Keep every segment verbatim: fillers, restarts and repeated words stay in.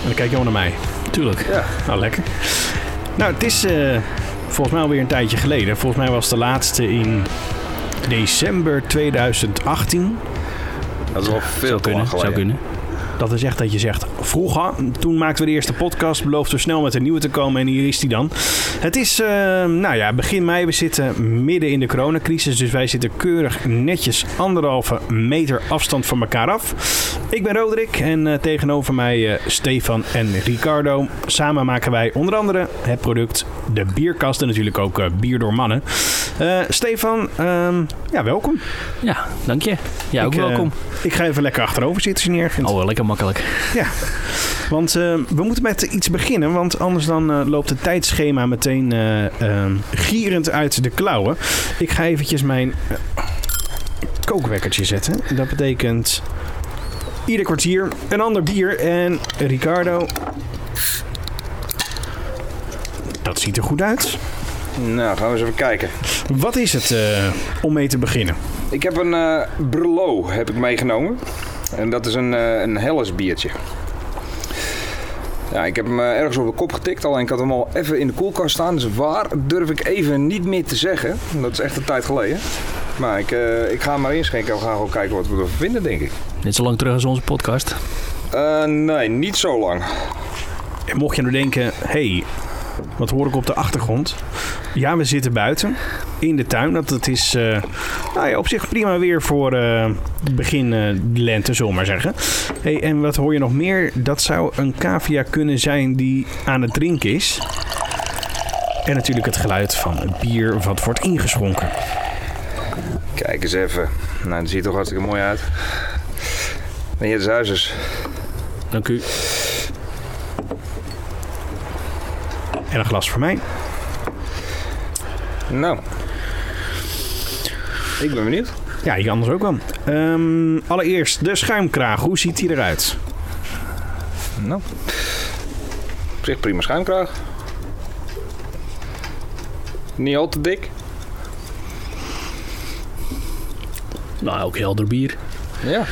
En dan kijk je allemaal naar mij. Tuurlijk. Ja. Nou, lekker. Nou, het is uh, volgens mij alweer een tijdje geleden. Volgens mij was de laatste in december twintig achttien. Dat is wel veel te lang geleden. Zou kunnen. Dat is echt dat je zegt, vroeger, toen maakten we de eerste podcast, beloofden we snel met een nieuwe te komen en hier is die dan. Het is, uh, nou ja, begin mei, we zitten midden in de coronacrisis, dus wij zitten keurig netjes anderhalve meter afstand van elkaar af. Ik ben Roderick en uh, tegenover mij uh, Stefan en Ricardo. Samen maken wij onder andere het product De Bierkast en natuurlijk ook uh, Bier door Mannen. Uh, Stefan, uh, ja, welkom. Ja, dank je. Ja, ook ik, uh, welkom. Ik ga even lekker achterover zitten, als je niet erg vindt. Oh, lekker makkelijk. Ja, want uh, we moeten met iets beginnen, want anders dan uh, loopt het tijdschema meteen uh, uh, gierend uit de klauwen. Ik ga eventjes mijn uh, kookwekkertje zetten. Dat betekent ieder kwartier een ander bier en Ricardo. Dat ziet er goed uit. Nou, gaan we eens even kijken. Wat is het uh, om mee te beginnen? Ik heb een uh, B R L O heb ik meegenomen. En dat is een, een Helles biertje. Ja, ik heb hem ergens op de kop getikt al en ik had hem al even in de koelkast staan. Dus waar durf ik even niet meer te zeggen. Dat is echt een tijd geleden. Maar ik, uh, ik ga hem maar inschenken en we gaan gewoon kijken wat we ervan vinden, denk ik. Net zo lang terug als onze podcast? Uh, nee, niet zo lang. En mocht je nou denken, hey, wat hoor ik op de achtergrond? Ja, we zitten buiten in de tuin. Dat, dat is uh, nou ja, op zich prima weer voor uh, begin uh, lente, zullen we maar zeggen. Hey, en wat hoor je nog meer? Dat zou een cavia kunnen zijn die aan het drinken is. En natuurlijk het geluid van het bier wat wordt ingeschonken. Kijk eens even. Nou, dat ziet er toch hartstikke mooi uit. En hier is huizers. Dank u. En een glas voor mij. Nou, ik ben benieuwd. Ja, ik anders ook wel. Um, allereerst de schuimkraag. Hoe ziet die eruit? Nou, op zich prima schuimkraag. Niet al te dik. Nou, ook helder bier. Ja.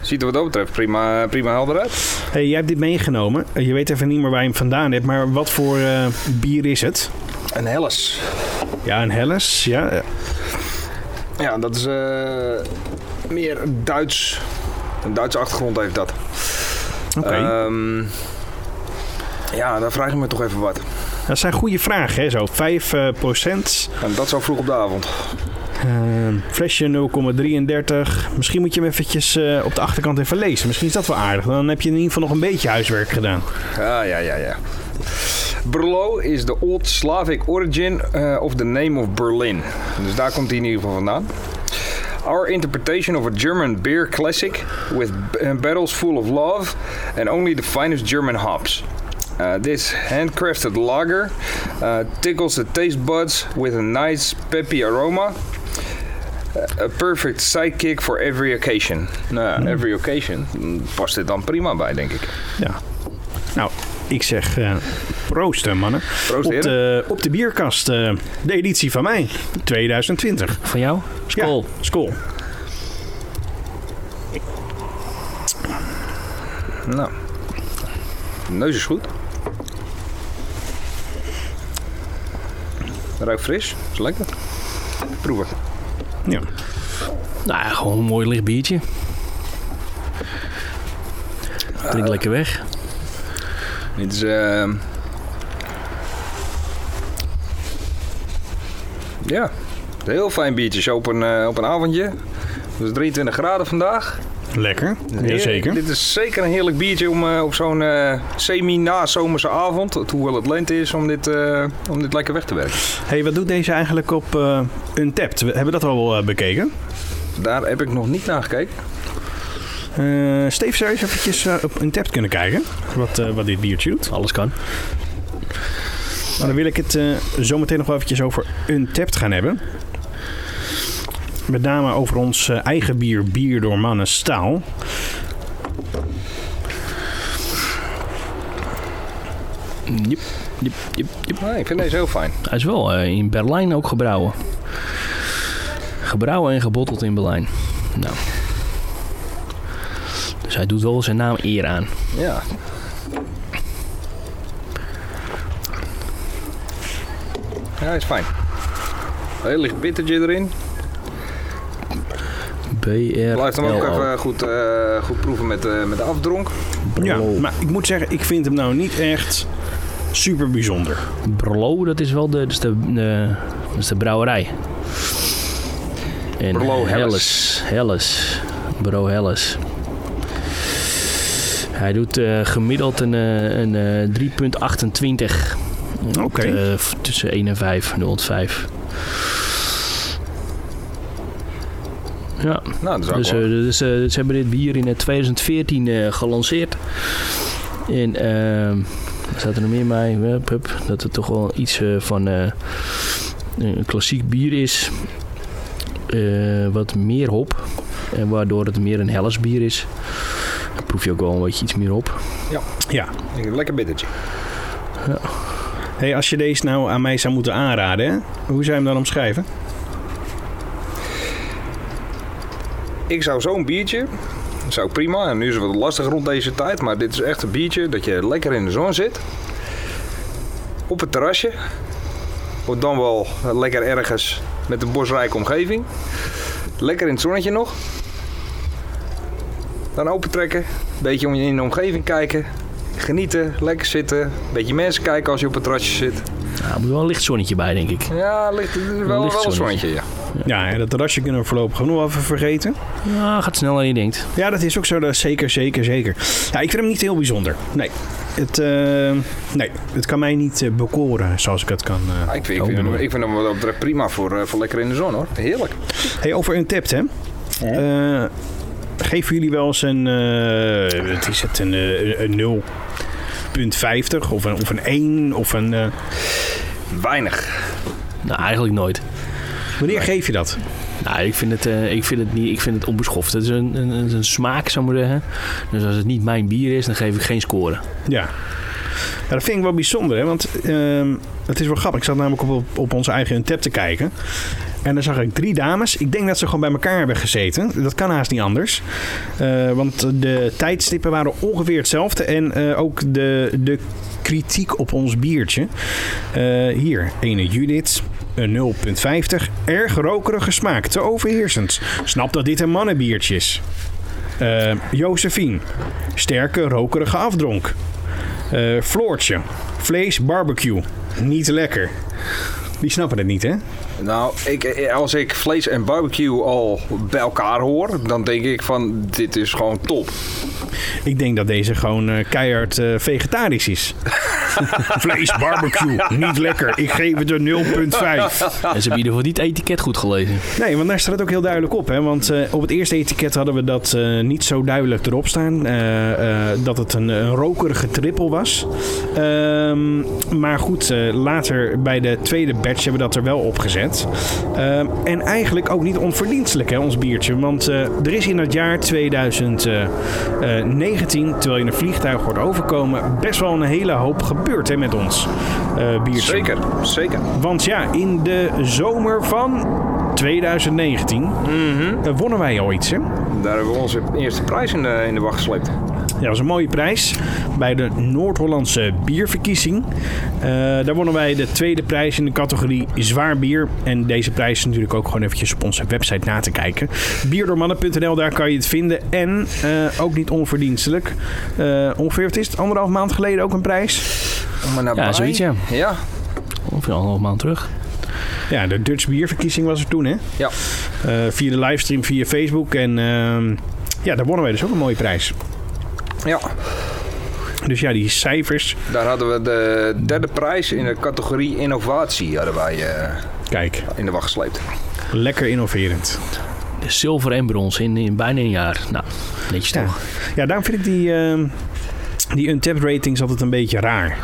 Ziet er wat dat betreft prima, prima helder uit. Hey, jij hebt dit meegenomen. Je weet even niet meer waar je hem vandaan hebt. Maar wat voor uh, bier is het? Een Helles. Ja, een Helles. Ja, ja dat is uh, meer Duits. Een Duitse achtergrond heeft dat. Oké. Okay. Um, ja, daar vraag ik me toch even wat. Dat zijn goede vragen, hè? Zo vijf procent. Uh, en dat zo vroeg op de avond. Uh, flesje nul komma drieëndertig. Misschien moet je hem eventjes uh, op de achterkant even lezen. Misschien is dat wel aardig. Dan heb je in ieder geval nog een beetje huiswerk gedaan. Ah, ja, ja, ja. B R L O is de Old Slavic origin uh, of the name of Berlin. Dus daar komt hij in ieder geval vandaan. Our interpretation of a German beer classic with barrels full of love and only the finest German hops. Uh, this handcrafted lager uh, tickles the taste buds with a nice peppy aroma. A perfect sidekick for every occasion. Nou, mm. every occasion past dit dan prima bij, denk ik. Ja. Nou, ik zeg uh, proosten, mannen. Proost, op, de, op de bierkast, uh, de editie van mei twintig twintig. Van jou? Skol. Ja, skol. Nou, de neus is goed. Ruikt fris, is lekker. Proeven. Ja. Nou, gewoon een mooi licht biertje. Drink uh, lekker weg. Dit is... Uh... Ja, een heel fijn biertje op een, uh, op een avondje. Het is drieëntwintig graden vandaag. Lekker, jazeker. Dit is zeker een heerlijk biertje om uh, op zo'n uh, semi-na-zomerse avond, hoewel het lente is, om dit, uh, om dit lekker weg te werken. Hey, wat doet deze eigenlijk op uh, Untappd? Hebben we dat al uh, bekeken? Daar heb ik nog niet naar gekeken. Uh, Steve, zou je eventjes uh, op Untappd kunnen kijken? Wat, uh, wat dit biertje doet? Alles kan. Maar dan wil ik het uh, zometeen nog wel eventjes over Untappd gaan hebben. Met name over ons eigen bier, Bier door Mannen Staal. Jip, jip, jip, jip. Ah, ik vind deze heel fijn. Hij is wel uh, in Berlijn ook gebrouwen. Gebrouwen en gebotteld in Berlijn. Nou. Dus hij doet wel zijn naam eer aan. Ja. Ja, is fijn. Heel licht bittertje erin. B R L O. Blijft hem ook even goed, uh, goed proeven met, uh, met de afdronk. Brlo. Ja, maar ik moet zeggen, ik vind hem nou niet echt super bijzonder. Brlo, dat is wel de, dus de, de, dus de brouwerij. En BRLO Helles. Helles. BRLO Helles. Hij doet uh, gemiddeld een, een, een drie komma achtentwintig. Oké. Okay. Uh, tussen één en vijf, nul tot vijf. Ja, nou, dat is dus, uh, dus, uh, dus hebben dit bier in twintig veertien uh, gelanceerd. En uh, wat staat er nog meer bij? Hup, hup, dat het toch wel iets uh, van uh, een klassiek bier is. Uh, wat meer hop. En waardoor het meer een helles bier is. Dan proef je ook wel een beetje iets meer hop. Ja, ja. Lekker bittertje. Ja. Hey, als je deze nou aan mij zou moeten aanraden, hè? Hoe zou je hem dan omschrijven? Ik zou zo'n biertje, dat zou prima, en nu is het wat lastig rond deze tijd, maar dit is echt een biertje dat je lekker in de zon zit. Op het terrasje. Of dan wel lekker ergens met een bosrijke omgeving. Lekker in het zonnetje nog. Dan opentrekken, een beetje om je in de omgeving kijken. Genieten, lekker zitten. Een beetje mensen kijken als je op het terrasje zit. Nou, er moet wel een licht zonnetje bij, denk ik. Ja, licht, wel, een wel zonnetje. Een zonnetje, ja. Ja, ja, dat terrasje kunnen we voorlopig nog even vergeten. Ja, gaat sneller dan je denkt. Ja, dat is ook zo. Dat is zeker, zeker, zeker. Ja, ik vind hem niet heel bijzonder. Nee. Het, uh, nee, het kan mij niet uh, bekoren zoals ik het kan. Uh, ja, ik, vind, ik, vind hem, ik vind hem wel prima voor, uh, voor lekker in de zon, hoor. Heerlijk. Hey, over Untappd, hè? Ja. Uh, geven jullie wel eens een, uh, wat is het, een, een nul komma vijftig of een, of een één of een... Uh... Weinig. Nou, eigenlijk nooit. Wanneer nee. geef je dat? Nou, ik vind het, uh, ik vind het, niet, ik vind het onbeschoft. Het is een, een, een smaak, zou ik maar zeggen. Dus als het niet mijn bier is, dan geef ik geen score. Ja. Ja, dat vind ik wel bijzonder, hè? Want uh, het is wel grappig. Ik zat namelijk op, op onze eigen Untappd te kijken. En daar zag ik drie dames. Ik denk dat ze gewoon bij elkaar hebben gezeten. Dat kan haast niet anders. Uh, want de tijdstippen waren ongeveer hetzelfde. En uh, ook de, de kritiek op ons biertje. Uh, hier, ene Judith, een nul komma vijftig. Erg rokerige smaak, te overheersend. Snap dat dit een mannenbiertje is. Uh, Josephine, sterke rokerige afdronk. Uh, Floortje, vlees, barbecue. Niet lekker. Die snappen het niet, hè? Nou, ik, als ik vlees en barbecue al bij elkaar hoor, dan denk ik van, dit is gewoon top. Ik denk dat deze gewoon uh, keihard uh, vegetarisch is. Vlees, barbecue, niet lekker. Ik geef het een nul komma vijf. En ze hebben in ieder geval niet het etiket goed gelezen. Nee, want daar staat het ook heel duidelijk op. Hè? Want uh, op het eerste etiket hadden we dat uh, niet zo duidelijk erop staan. Uh, uh, dat het een, een rokerige trippel was. Um, maar goed, uh, later bij de tweede batch hebben we dat er wel op gezet. Um, en eigenlijk ook niet onverdienstelijk, hè, ons biertje. Want uh, er is in het jaar tweeduizend negentien, terwijl je een vliegtuig wordt overkomen, best wel een hele hoop gebeurd, hè, met ons uh, biertje. Zeker, zeker. Want ja, in de zomer van tweeduizend negentien mm-hmm. uh, wonnen wij al iets, hè? Daar hebben we onze eerste prijs in de, in de wacht gesleept. Ja, dat was een mooie prijs bij de Noord-Hollandse bierverkiezing. Uh, daar wonnen wij de tweede prijs in de categorie zwaar bier. En deze prijs is natuurlijk ook gewoon eventjes op onze website na te kijken. bier door mannen punt n l, daar kan je het vinden. En uh, ook niet onverdienstelijk. Uh, ongeveer, wat is het, anderhalf maand geleden ook een prijs? Maar nou, ja, zoiets, ja. Ja. Ongeveer anderhalf maand terug. Ja, de Dutch bierverkiezing was er toen, hè? Ja. Uh, via de livestream, via Facebook. En uh, ja, daar wonnen wij dus ook een mooie prijs. Ja. Dus ja, die cijfers. Daar hadden we de derde prijs in de categorie innovatie hadden wij uh, Kijk. in de wacht gesleept. Lekker innoverend. De zilver en brons in, in bijna een jaar. Nou, netjes ja. toch. Ja, daarom vind ik die, uh, die Untappd ratings altijd een beetje raar.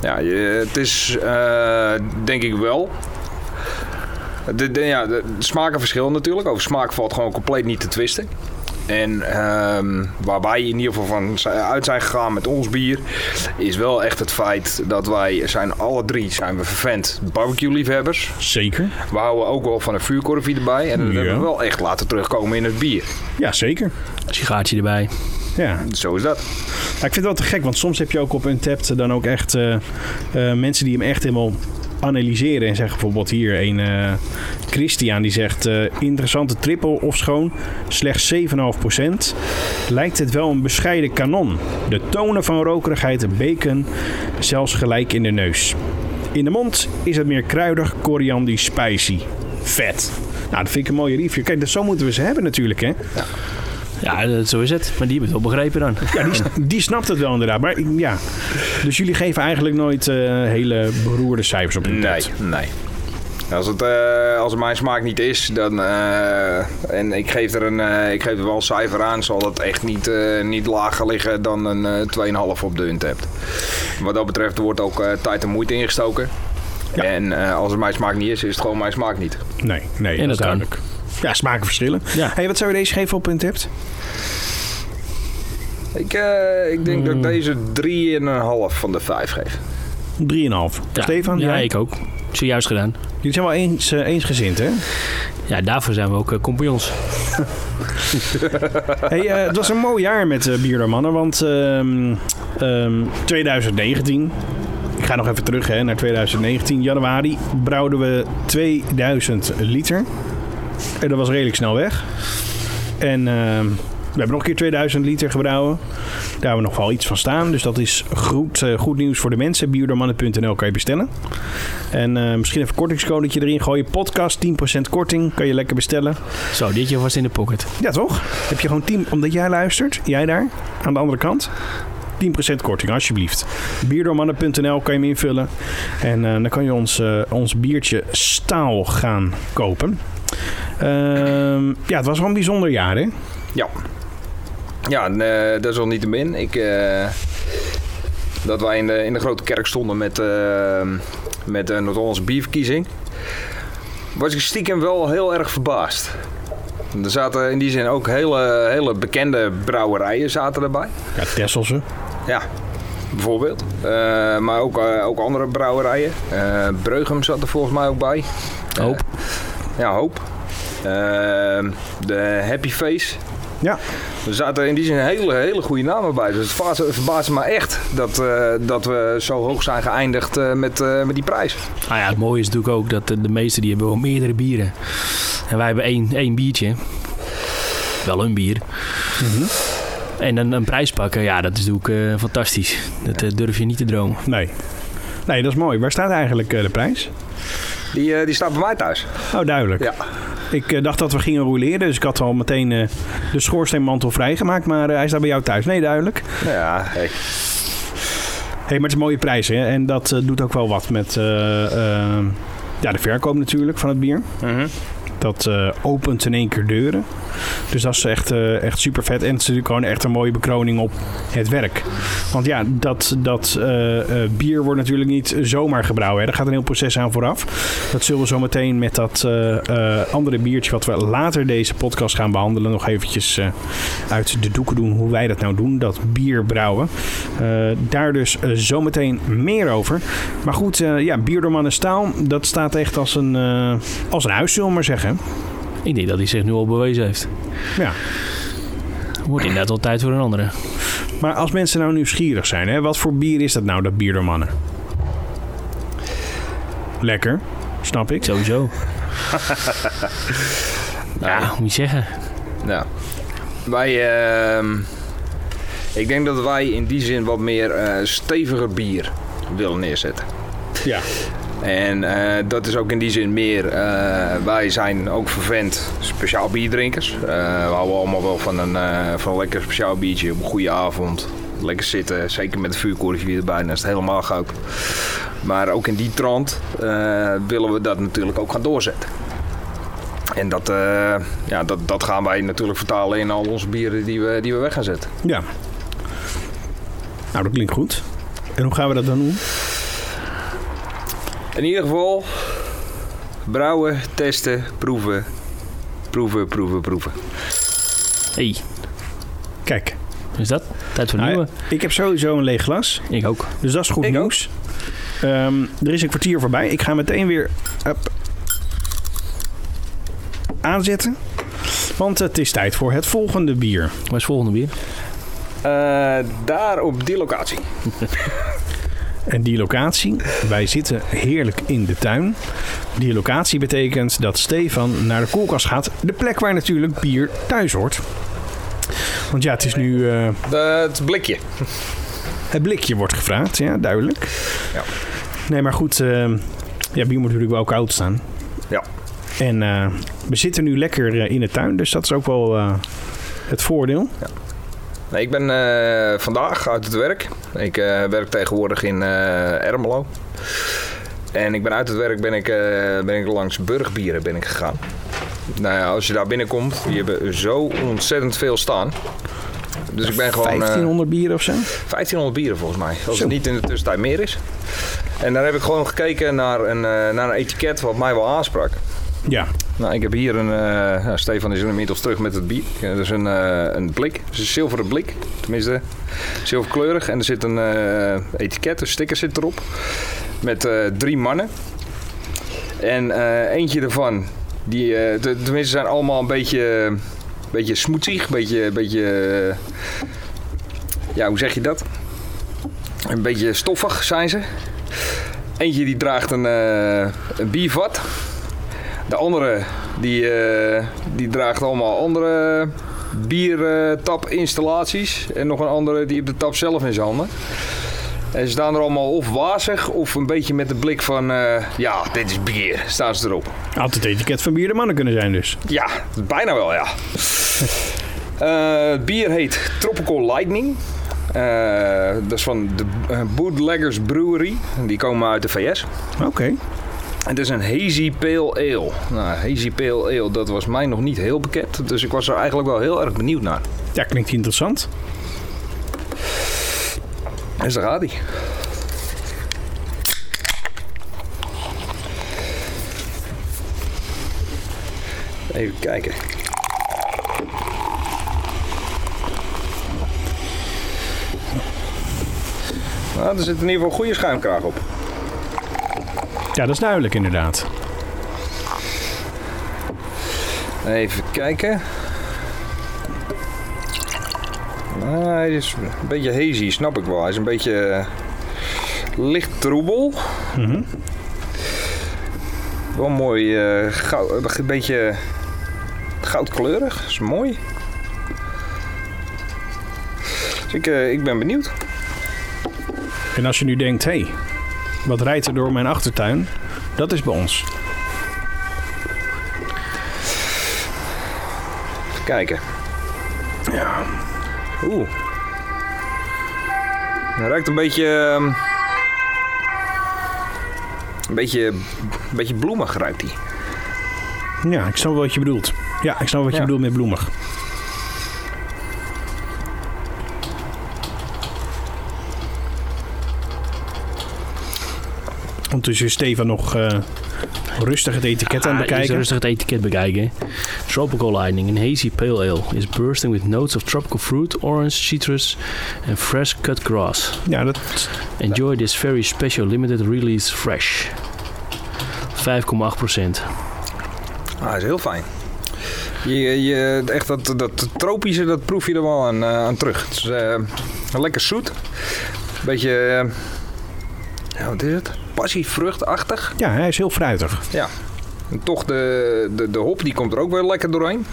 Ja, je, het is uh, denk ik wel. De, de, ja, de smaken verschillen natuurlijk. Over smaak valt gewoon compleet niet te twisten. En um, waar wij in ieder geval van uit zijn gegaan met ons bier, is wel echt het feit dat wij zijn alle drie zijn we vervent barbecue liefhebbers. Zeker. We houden ook wel van een vuurkorfje erbij. En dat ja. hebben we wel echt laten terugkomen in het bier. Ja, zeker. Een sigaartje erbij. Ja, zo is dat. Ja, ik vind het wel te gek, want soms heb je ook op Untappd dan ook echt uh, uh, mensen die hem echt helemaal analyseren en zeggen bijvoorbeeld hier een uh, Christian die zegt uh, interessante triple of schoon, slechts zeven komma vijf procent. Lijkt het wel een bescheiden kanon. De tonen van rokerigheid en bacon zelfs gelijk in de neus. In de mond is het meer kruidig, koriander, spicy. Vet. Nou, dat vind ik een mooie review. Kijk, dat zo moeten we ze hebben natuurlijk, hè? Ja. Ja, zo is het. Maar die hebben het wel begrepen dan. Ja, die, die snapt het wel inderdaad. Maar ja. Dus jullie geven eigenlijk nooit uh, hele beroerde cijfers op een tijd? Nee, nee. Als het, uh, als het mijn smaak niet is, dan, uh, en ik geef er een, uh, ik geef er wel een cijfer aan, zal dat echt niet, uh, niet lager liggen dan een uh, twee komma vijf op de Untappd. Wat dat betreft wordt ook uh, tijd en moeite ingestoken. Ja. En uh, als het mijn smaak niet is, is het gewoon mijn smaak niet. Nee, nee, dat, dat is duidelijk. Kan. Ja, smaken verschillen. Ja. Hey, wat zou je deze geven op Untappd? Ik, uh, ik denk mm. dat ik deze drie komma vijf van de vijf geef. drie komma vijf. Ja. Stefan? Ja, jij? Ik ook. Zojuist gedaan. Jullie zijn wel eens, uh, eensgezind, hè? Ja, daarvoor zijn we ook uh, compagnons. Hey, uh, het was een mooi jaar met uh, Bier door Mannen, want um, um, twintig negentien... Ik ga nog even terug hè, naar twintig negentien. Januari brouwden we tweeduizend liter... En dat was redelijk snel weg. En uh, we hebben nog een keer tweeduizend liter gebrouwen. Daar hebben we nog wel iets van staan. Dus dat is goed, uh, goed nieuws voor de mensen. bier door mannen punt n l kan je bestellen. En uh, misschien even een kortingscodetje erin gooien. Podcast, tien procent korting. Kan je lekker bestellen. Zo, ditje was in de pocket. Ja, toch? Heb je gewoon tien... Omdat jij luistert, jij daar, aan de andere kant... tien procent korting, alsjeblieft. bier door mannen punt n l kan je hem invullen. En uh, dan kan je ons, uh, ons biertje staal gaan kopen. Uh, ja, het was wel een bijzonder jaar, hè? Ja. Ja, uh, dat is al niet te min. Ik, uh, dat wij in de, in de grote kerk stonden met, uh, met de Noord-Hollandse bierverkiezing... was ik stiekem wel heel erg verbaasd. Er zaten in die zin ook hele, hele bekende brouwerijen zaten erbij. Ja, Texelsen. Ja, bijvoorbeeld. Uh, maar ook, uh, ook andere brouwerijen. Uh, Breugem zat er volgens mij ook bij. Hoop. Uh, ja, Hoop. Uh, de Happy Face. Ja. Er zaten in die zin hele, hele goede namen bij. Dus het verbaasde me echt dat, uh, dat we zo hoog zijn geëindigd uh, met, uh, met die prijs. Nou ja, het mooie is natuurlijk ook dat de, de meesten die hebben wel meerdere bieren. En wij hebben één, één biertje. Wel een bier. Mm-hmm. En een, een prijs pakken, ja, dat is natuurlijk uh, fantastisch. Dat uh, durf je niet te dromen. Nee. Nee, dat is mooi. Waar staat eigenlijk uh, de prijs? Die, uh, die staat bij mij thuis. Oh, duidelijk. Ja. Ik uh, dacht dat we gingen rouleren, dus ik had al meteen uh, de schoorsteenmantel vrijgemaakt. Maar uh, hij staat bij jou thuis. Nee, duidelijk. Ja, hey. Hey, maar het is een mooie prijs, hè? En dat uh, doet ook wel wat met uh, uh, ja, de verkoop natuurlijk van het bier. Mm-hmm. Dat uh, opent in één keer deuren. Dus dat is echt, uh, echt super vet. En het is natuurlijk gewoon echt een mooie bekroning op het werk. Want ja, dat, dat uh, uh, bier wordt natuurlijk niet zomaar gebrouwen. Daar gaat een heel proces aan vooraf. Dat zullen we zo meteen met dat uh, uh, andere biertje... wat we later deze podcast gaan behandelen... nog eventjes uh, uit de doeken doen hoe wij dat nou doen. Dat bier brouwen. Uh, daar dus uh, zo meteen meer over. Maar goed, uh, ja, Bier door Mannen Staal... dat staat echt als een, uh, als een huis, zullen we maar zeggen. Ik denk dat hij zich nu al bewezen heeft. Ja. Wordt inderdaad al tijd voor een andere. Maar als mensen nou nieuwsgierig zijn, hè, wat voor bier is dat nou, dat Bier door Mannen? Lekker, snap ik. Sowieso. Nou, ja, moet je zeggen. Nou, wij, uh, ik denk dat wij in die zin wat meer uh, steviger bier willen neerzetten. Ja. En uh, dat is ook in die zin meer, uh, wij zijn ook vervent speciaal bierdrinkers. Uh, we houden allemaal wel van een, uh, van een lekker speciaal biertje op een goede avond. Lekker zitten, zeker met een vuurkorfje erbij, dan is het helemaal goud. Maar ook in die trant uh, willen we dat natuurlijk ook gaan doorzetten. En dat, uh, ja, dat, dat gaan wij natuurlijk vertalen in al onze bieren die we, die we weg gaan zetten. Ja. Nou, dat klinkt goed. En hoe gaan we dat dan doen? In ieder geval, brouwen, testen, proeven, proeven, proeven, proeven. Hey. Kijk. Is dat? Tijd voor nou, nieuwe. Ik heb sowieso een leeg glas. Ik ook. Dus dat is goed ik nieuws. Um, er is een kwartier voorbij. Ik ga meteen weer up, aanzetten. Want het is tijd voor het volgende bier. Waar is het volgende bier? Uh, daar op die locatie. En die locatie, wij zitten heerlijk in de tuin. Die locatie betekent dat Stefan naar de koelkast gaat. De plek waar natuurlijk bier thuis hoort. Want ja, het is nu... Uh, de, het blikje. Het blikje wordt gevraagd, ja, duidelijk. Ja. Nee, maar goed, uh, ja, bier moet natuurlijk wel koud staan. Ja. En uh, we zitten nu lekker uh, in de tuin, dus dat is ook wel uh, het voordeel. Ja. Nee, ik ben uh, vandaag uit het werk. Ik uh, werk tegenwoordig in uh, Ermelo. En ik ben uit het werk ben ik, uh, ben ik langs Burgbieren ben ik gegaan. Nou ja, als je daar binnenkomt, die hebben zo ontzettend veel staan. Dus ik ben gewoon... vijftienhonderd bieren of zo? vijftienhonderd bieren volgens mij, als zo. Het niet in de tussentijd meer is. En daar heb ik gewoon gekeken naar een, naar een etiket wat mij wel aansprak. Ja. Nou, ik heb hier een... Uh, nou, Stefan is inmiddels terug met het bier. Dat is een, uh, een blik. Het is een zilveren blik. Tenminste, zilverkleurig. En er zit een uh, etiket, een sticker zit erop. Met uh, drie mannen. En uh, eentje ervan... Die, uh, de, tenminste, zijn allemaal een beetje, beetje smoetsig, een beetje, beetje uh, ja, hoe zeg je dat? Een beetje stoffig zijn ze. Eentje die draagt een, uh, een biervat. De andere die, uh, die draagt allemaal andere biertapinstallaties. En nog een andere die heeft de tap zelf in zijn handen. En ze staan er allemaal of wazig of een beetje met de blik van... Uh, ja, dit is bier, staan ze erop. Had het etiket van bier de mannen kunnen zijn dus. Ja, bijna wel, ja. uh, het bier heet Tropical Lightning. Uh, dat is van de Bootleggers Brewery. Die komen uit de V S. Oké. Okay. Het is een Hazy Pale Ale. Nou, Hazy Pale Ale, dat was mij nog niet heel bekend. Dus ik was er eigenlijk wel heel erg benieuwd naar. Ja, klinkt interessant. Dus daar gaat hij. Even kijken. Nou, er zit in ieder geval een goede schuimkraag op. Ja, dat is duidelijk inderdaad. Even kijken. Ah, hij is een beetje hazy, snap ik wel. Hij is een beetje uh, licht troebel. Mm-hmm. Wel mooi, uh, goud, een beetje goudkleurig. Dat is mooi. Dus ik, uh, ik ben benieuwd. En als je nu denkt, hé, hey, wat rijdt er door mijn achtertuin? Dat is bij ons. Even kijken. Ja... Oeh. Hij ruikt een beetje... Um, een beetje... Een beetje bloemig ruikt hij. Ja, ik snap wat je bedoelt. Ja, ik snap wat ja. je bedoelt met bloemig. Ondertussen is Stefan nog... Uh, rustig het etiket aan ah, bekijken. Rustig het etiket bekijken. Tropical Lightning, een hazy pale ale, is bursting with notes of tropical fruit, orange, citrus and fresh cut grass. Ja, dat... Enjoy this very special limited release fresh. vijf komma acht procent. Ah, dat is heel fijn. Je, je, echt dat, dat tropische, dat proef je er wel aan, uh, aan terug. Het is uh, lekker zoet. Beetje... Uh, ja, wat is het? Passievruchtachtig. Ja, hij is heel fruitig. Ja. En toch, de, de, de hop die komt er ook wel lekker doorheen.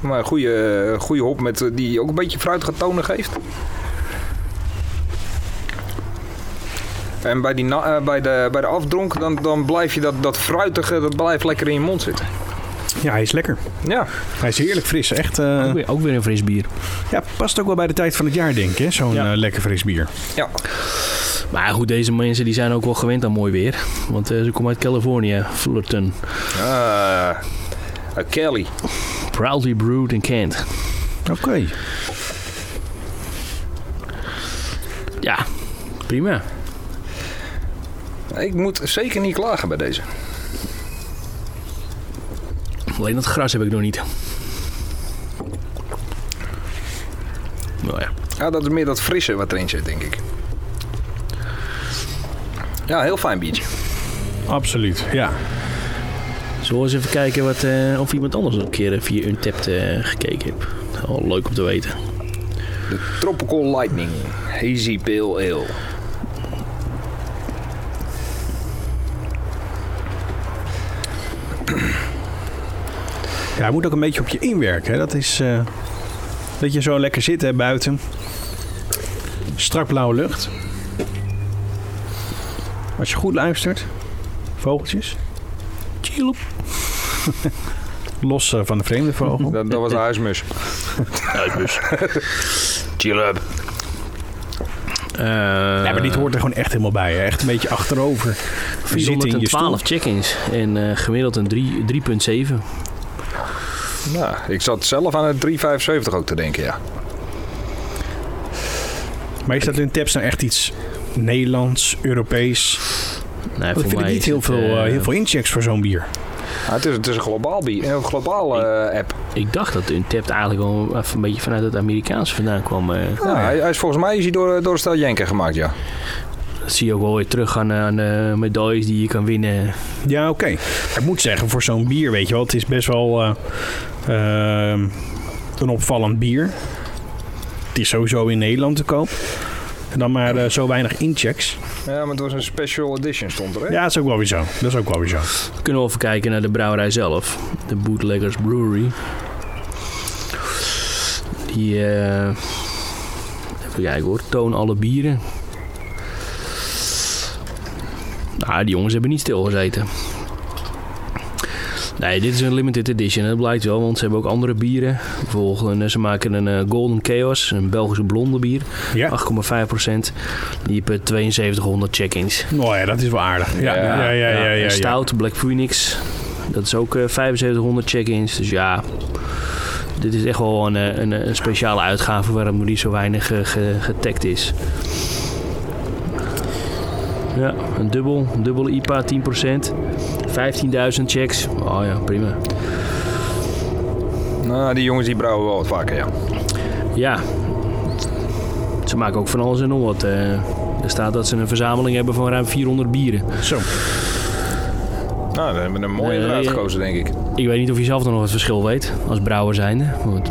Maar een goede, goede hop met, die ook een beetje fruitige tonen geeft. En bij, die na, bij, de, bij de afdronk, dan, dan blijf je dat, dat fruitige, dat blijft lekker in je mond zitten. Ja, hij is lekker. Ja. Hij is heerlijk fris, echt. Uh... Ook, weer, ook weer een fris bier. Ja, past ook wel bij de tijd van het jaar, denk ik. Zo'n ja. uh, lekker fris bier. Ja. Maar goed, deze mensen die zijn ook wel gewend aan mooi weer. Want uh, ze komen uit Californië, Fullerton. Ah, uh, Kelly. Proudly brewed in Kent. Oké. Okay. Ja, prima. Ik moet zeker niet klagen bij deze. Alleen dat gras heb ik nog niet. Ja, dat is meer dat frisse wat erin zit, denk ik. Ja, heel fijn biertje. Absoluut, ja. Zullen we eens even kijken wat, uh, of iemand anders een keer via Untappd uh, gekeken heeft. Al leuk om te weten. De Tropical Lightning. Hazy Pale Ale. Ja, je moet ook een beetje op je inwerken. Hè? Dat is uh, dat je zo lekker zit hè, buiten. Strak blauwe lucht. Als je goed luistert. Vogeltjes. Chill. Los uh, van de vreemde vogel. Dat, dat was de huismus. Huismus. Chill up. Uh, ja, maar dit hoort er gewoon echt helemaal bij. Hè? Echt een beetje achterover. vierhonderdtwaalf check-ins. En uh, gemiddeld een drie komma zeven. Nou, ik zat zelf aan het drie komma vijfenzeventig ook te denken, ja. Maar is dat in Untappd nou echt iets Nederlands, Europees? Nee, voor ik vind mij niet heel, het, veel, uh, heel veel inchecks voor zo'n bier. Ah, het, is, het is een globaal bier, een globaal uh, app. Ik dacht dat Untappd eigenlijk wel een beetje vanuit het Amerikaanse vandaan kwam. Uh. Nou, hij, hij is volgens mij is hij door, door een stel Jenken gemaakt, ja. Dat zie je ook wel weer terug aan, aan uh, medailles die je kan winnen. Ja, oké. Okay. Ik moet zeggen, voor zo'n bier, weet je wel, het is best wel uh, uh, een opvallend bier. Het is sowieso in Nederland te koop. En dan maar uh, zo weinig inchecks. Ja, maar het was een special edition stond er, hè? Ja, dat is ook wel weer zo. Dat is ook wel weer zo. We kunnen even kijken naar de brouwerij zelf. De Bootleggers Brewery. Die, uh, even kijken hoor, toon alle bieren. Nou, die jongens hebben niet stilgezeten. Nee, dit is een limited edition. Dat blijkt wel, want ze hebben ook andere bieren. Bijvoorbeeld, ze maken een Golden Chaos, een Belgische blonde bier. Ja. acht komma vijf procent. Die heeft tweeënzeventighonderd check-ins. Oh ja, dat is wel aardig. Ja, ja, ja, ja, ja, ja, ja, ja. Een stout, Black Phoenix. Dat is ook vijfenzeventighonderd check-ins. Dus ja, dit is echt wel een, een, een speciale uitgave waarom die zo weinig getagd is. Ja, een dubbel, een dubbele I P A, tien procent. vijftienduizend checks. Oh ja, prima. Nou, die jongens die brouwen wel wat vaker, ja. Ja. Ze maken ook van alles en nog wat. Er staat dat ze een verzameling hebben van ruim vierhonderd bieren. Zo. Nou, we hebben een mooie uh, eruit gekozen, denk ik. Ik weet niet of je zelf dan nog het verschil weet, als brouwer zijnde. Want...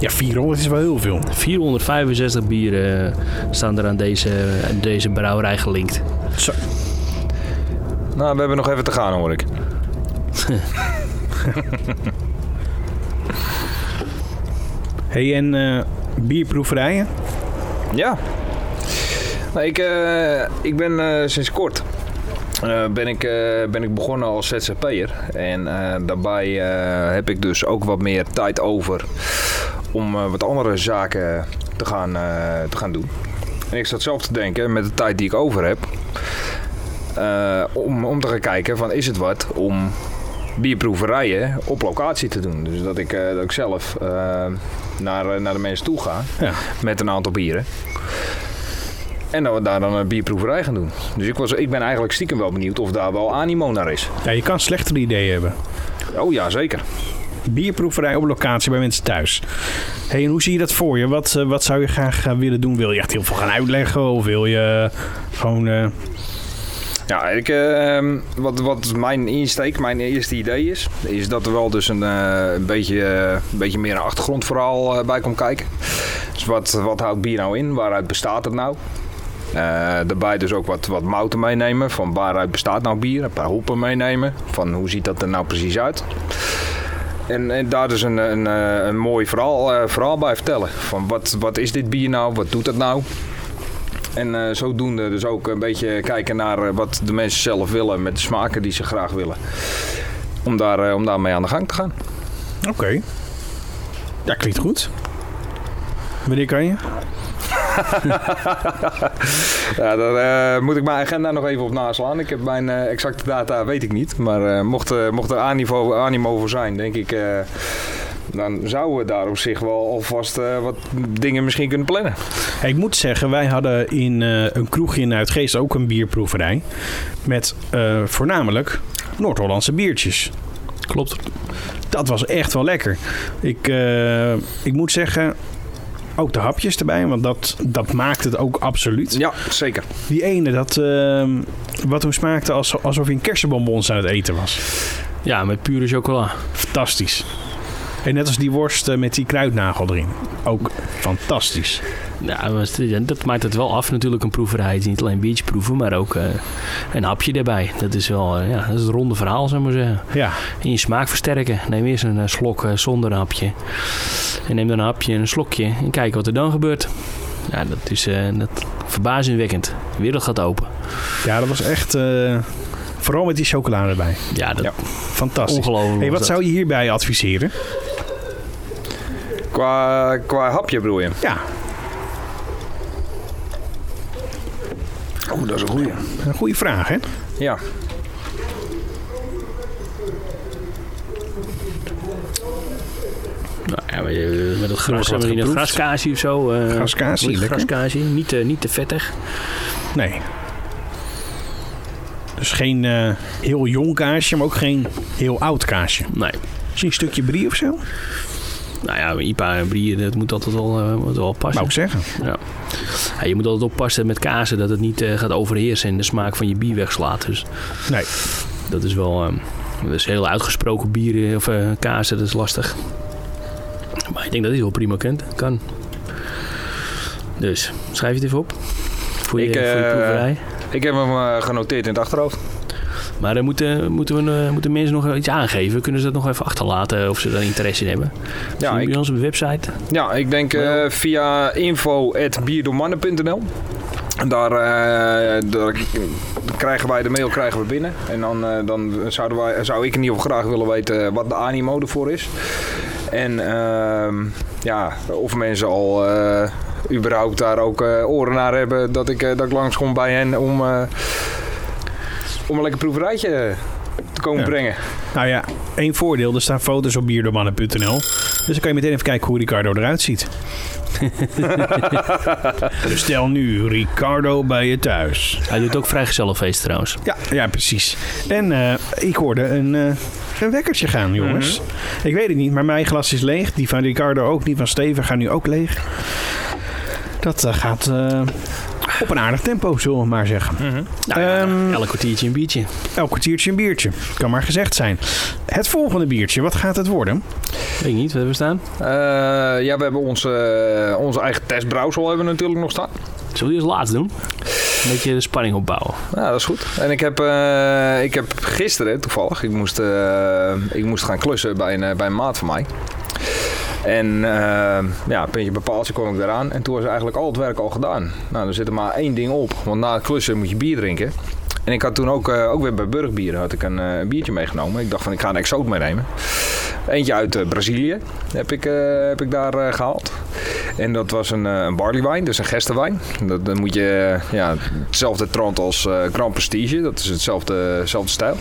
ja, vierhonderd is wel heel veel. vierhonderdvijfenzestig bieren staan er aan deze, aan deze brouwerij gelinkt. Zo. Nou, we hebben nog even te gaan, hoor ik. Hey, en uh, bierproeverijen? Ja. Nou, ik, uh, ik ben uh, sinds kort uh, ben, ik, uh, ben ik begonnen als Z Z P'er. En uh, daarbij uh, heb ik dus ook wat meer tijd over... om uh, wat andere zaken te gaan, uh, te gaan doen. En ik zat zelf te denken, met de tijd die ik over heb... Uh, om, om te gaan kijken, van is het wat om bierproeverijen op locatie te doen. Dus dat ik, uh, dat ik zelf uh, naar, naar de mensen toe ga, ja, met een aantal bieren. En dat we daar dan een bierproeverij gaan doen. Dus ik, was, ik ben eigenlijk stiekem wel benieuwd of daar wel animo naar is. Ja, je kan slechtere ideeën hebben. Oh ja, zeker. Bierproeverij op locatie bij mensen thuis. Hey, en hoe zie je dat voor je? Wat, uh, wat zou je graag uh, willen doen? Wil je echt heel veel gaan uitleggen? Of wil je uh, gewoon... Uh... Ja, ik, uh, wat, wat mijn insteek, mijn eerste idee is... is dat er wel dus een, uh, een, beetje, uh, een beetje meer een achtergrondverhaal uh, bij komt kijken. Dus wat, wat houdt bier nou in? Waaruit bestaat het nou? Uh, daarbij dus ook wat, wat mouten meenemen. Van waaruit bestaat nou bier? Een paar hoppen meenemen. Van hoe ziet dat er nou precies uit? En, en daar dus een, een, een mooi verhaal, uh, verhaal bij vertellen. Van wat, wat is dit bier nou? Wat doet dat nou? En uh, zodoende dus ook een beetje kijken naar uh, wat de mensen zelf willen. Met de smaken die ze graag willen. Om, daar, uh, om daarmee aan de gang te gaan. Oké. Okay. Ja, klinkt goed. Wanneer kan je? Ja, daar uh, moet ik mijn agenda nog even op naslaan. Ik heb mijn uh, exacte data, weet ik niet. Maar uh, mocht, uh, mocht er animo, animo voor zijn, denk ik... Uh, dan zouden we daar op zich wel alvast uh, wat dingen misschien kunnen plannen. Hey, ik moet zeggen, wij hadden in uh, een kroegje in Uitgeest ook een bierproeverij. Met uh, voornamelijk Noord-Hollandse biertjes. Klopt. Dat was echt wel lekker. Ik, uh, ik moet zeggen... ook de hapjes erbij, want dat, dat maakt het ook absoluut. Ja, zeker. Die ene, dat, uh, wat hoe smaakte als, alsof je een kersenbonbons aan het eten was. Ja, met pure chocola. Fantastisch. En net als die worst met die kruidnagel erin. Ook fantastisch. Ja, dat maakt het wel af natuurlijk, een proeverij. Niet alleen biertje proeven, maar ook uh, een hapje erbij. Dat is wel uh, ja, dat is het ronde verhaal, zou ik maar zeggen. Ja. En je smaak versterken. Neem eerst een uh, slok uh, zonder een hapje. En neem dan een hapje en een slokje. En kijk wat er dan gebeurt. Ja, dat is uh, dat, verbazingwekkend. De wereld gaat open. Ja, dat was echt... Uh... Vooral met die chocolade erbij. Ja, dat... ja. Fantastisch. Ongelooflijk. Hey, wat dat. Zou je hierbij adviseren? Qua, qua hapje bedoel je? Ja. Oh, dat is een goeie. Een goede vraag, hè? Ja. Nou ja, met dat gras hebben we een graskaasje of zo. Uh, graskaasje, lekker. Graskaasje, niet, uh, niet te vettig. Nee. Dus geen uh, heel jong kaasje, maar ook geen heel oud kaasje. Nee. Misschien een stukje brie of zo? Nou ja, I P A en brie, dat moet altijd wel, uh, moet wel passen. Wou ik zeggen. Ja. Ja, je moet altijd oppassen met kazen dat het niet uh, gaat overheersen en de smaak van je bier wegslaat. Dus nee. Dat is wel... Um, dat is heel uitgesproken bieren of uh, kazen, dat is lastig. Maar ik denk dat hij wel prima kent. Kan. Dus, schrijf je het even op. Voor je, ik, uh, voor je proeverij. Ik heb hem uh, genoteerd in het achterhoofd. Maar dan moeten, moeten, we, moeten mensen nog iets aangeven? Kunnen ze dat nog even achterlaten of ze daar interesse in hebben? Ja, ik, bij ons op de website? Ja, ik denk uh, via info at bierdoormannen punt n l. Daar, uh, daar krijgen wij de mail krijgen we binnen. En dan, uh, dan zouden wij, zou ik in ieder geval graag willen weten wat de animo ervoor is. En uh, ja, of mensen al... Uh, überhaupt daar ook uh, oren naar hebben dat ik, uh, dat ik langs kom bij hen om, uh, om een lekker proeverijtje te komen ja. brengen. Nou ja, één voordeel, er staan foto's op bierdoormannen punt n l. Dus dan kan je meteen even kijken hoe Ricardo eruit ziet. Dus stel nu Ricardo bij je thuis. Hij doet ook vrijgezellenfeest trouwens. Ja, ja precies. En uh, ik hoorde een... Uh, een wekkertje gaan, jongens. Mm-hmm. Ik weet het niet, maar mijn glas is leeg. Die van Ricardo ook, die van Steven gaan nu ook leeg. Dat uh, gaat uh, op een aardig tempo, zullen we maar zeggen. Mm-hmm. Nou, um, elk kwartiertje een biertje. Elk kwartiertje een biertje. Kan maar gezegd zijn. Het volgende biertje, wat gaat het worden? Weet ik niet, wat hebben we staan? Uh, ja, we hebben onze, uh, onze eigen testbrouwsel hebben we natuurlijk nog staan. Zullen we die als laatste doen? Een beetje de spanning opbouwen. Ja, dat is goed. En ik heb, uh, ik heb gisteren toevallig, ik moest, uh, ik moest gaan klussen bij een, bij een maat van mij. En uh, ja, een puntje bepaaltje kwam ik eraan. En toen was eigenlijk al het werk al gedaan. Nou, er zit er maar één ding op. Want na het klussen moet je bier drinken. En ik had toen ook, uh, ook weer bij Burgbier had ik een uh, biertje meegenomen. Ik dacht van, ik ga een exoot meenemen. Eentje uit uh, Brazilië heb ik, uh, heb ik daar uh, gehaald. En dat was een, uh, een barleywijn, dus een gerstewijn. Dat, dat moet je, uh, ja, hetzelfde trant als uh, Grand Prestige. Dat is hetzelfde, hetzelfde stijl.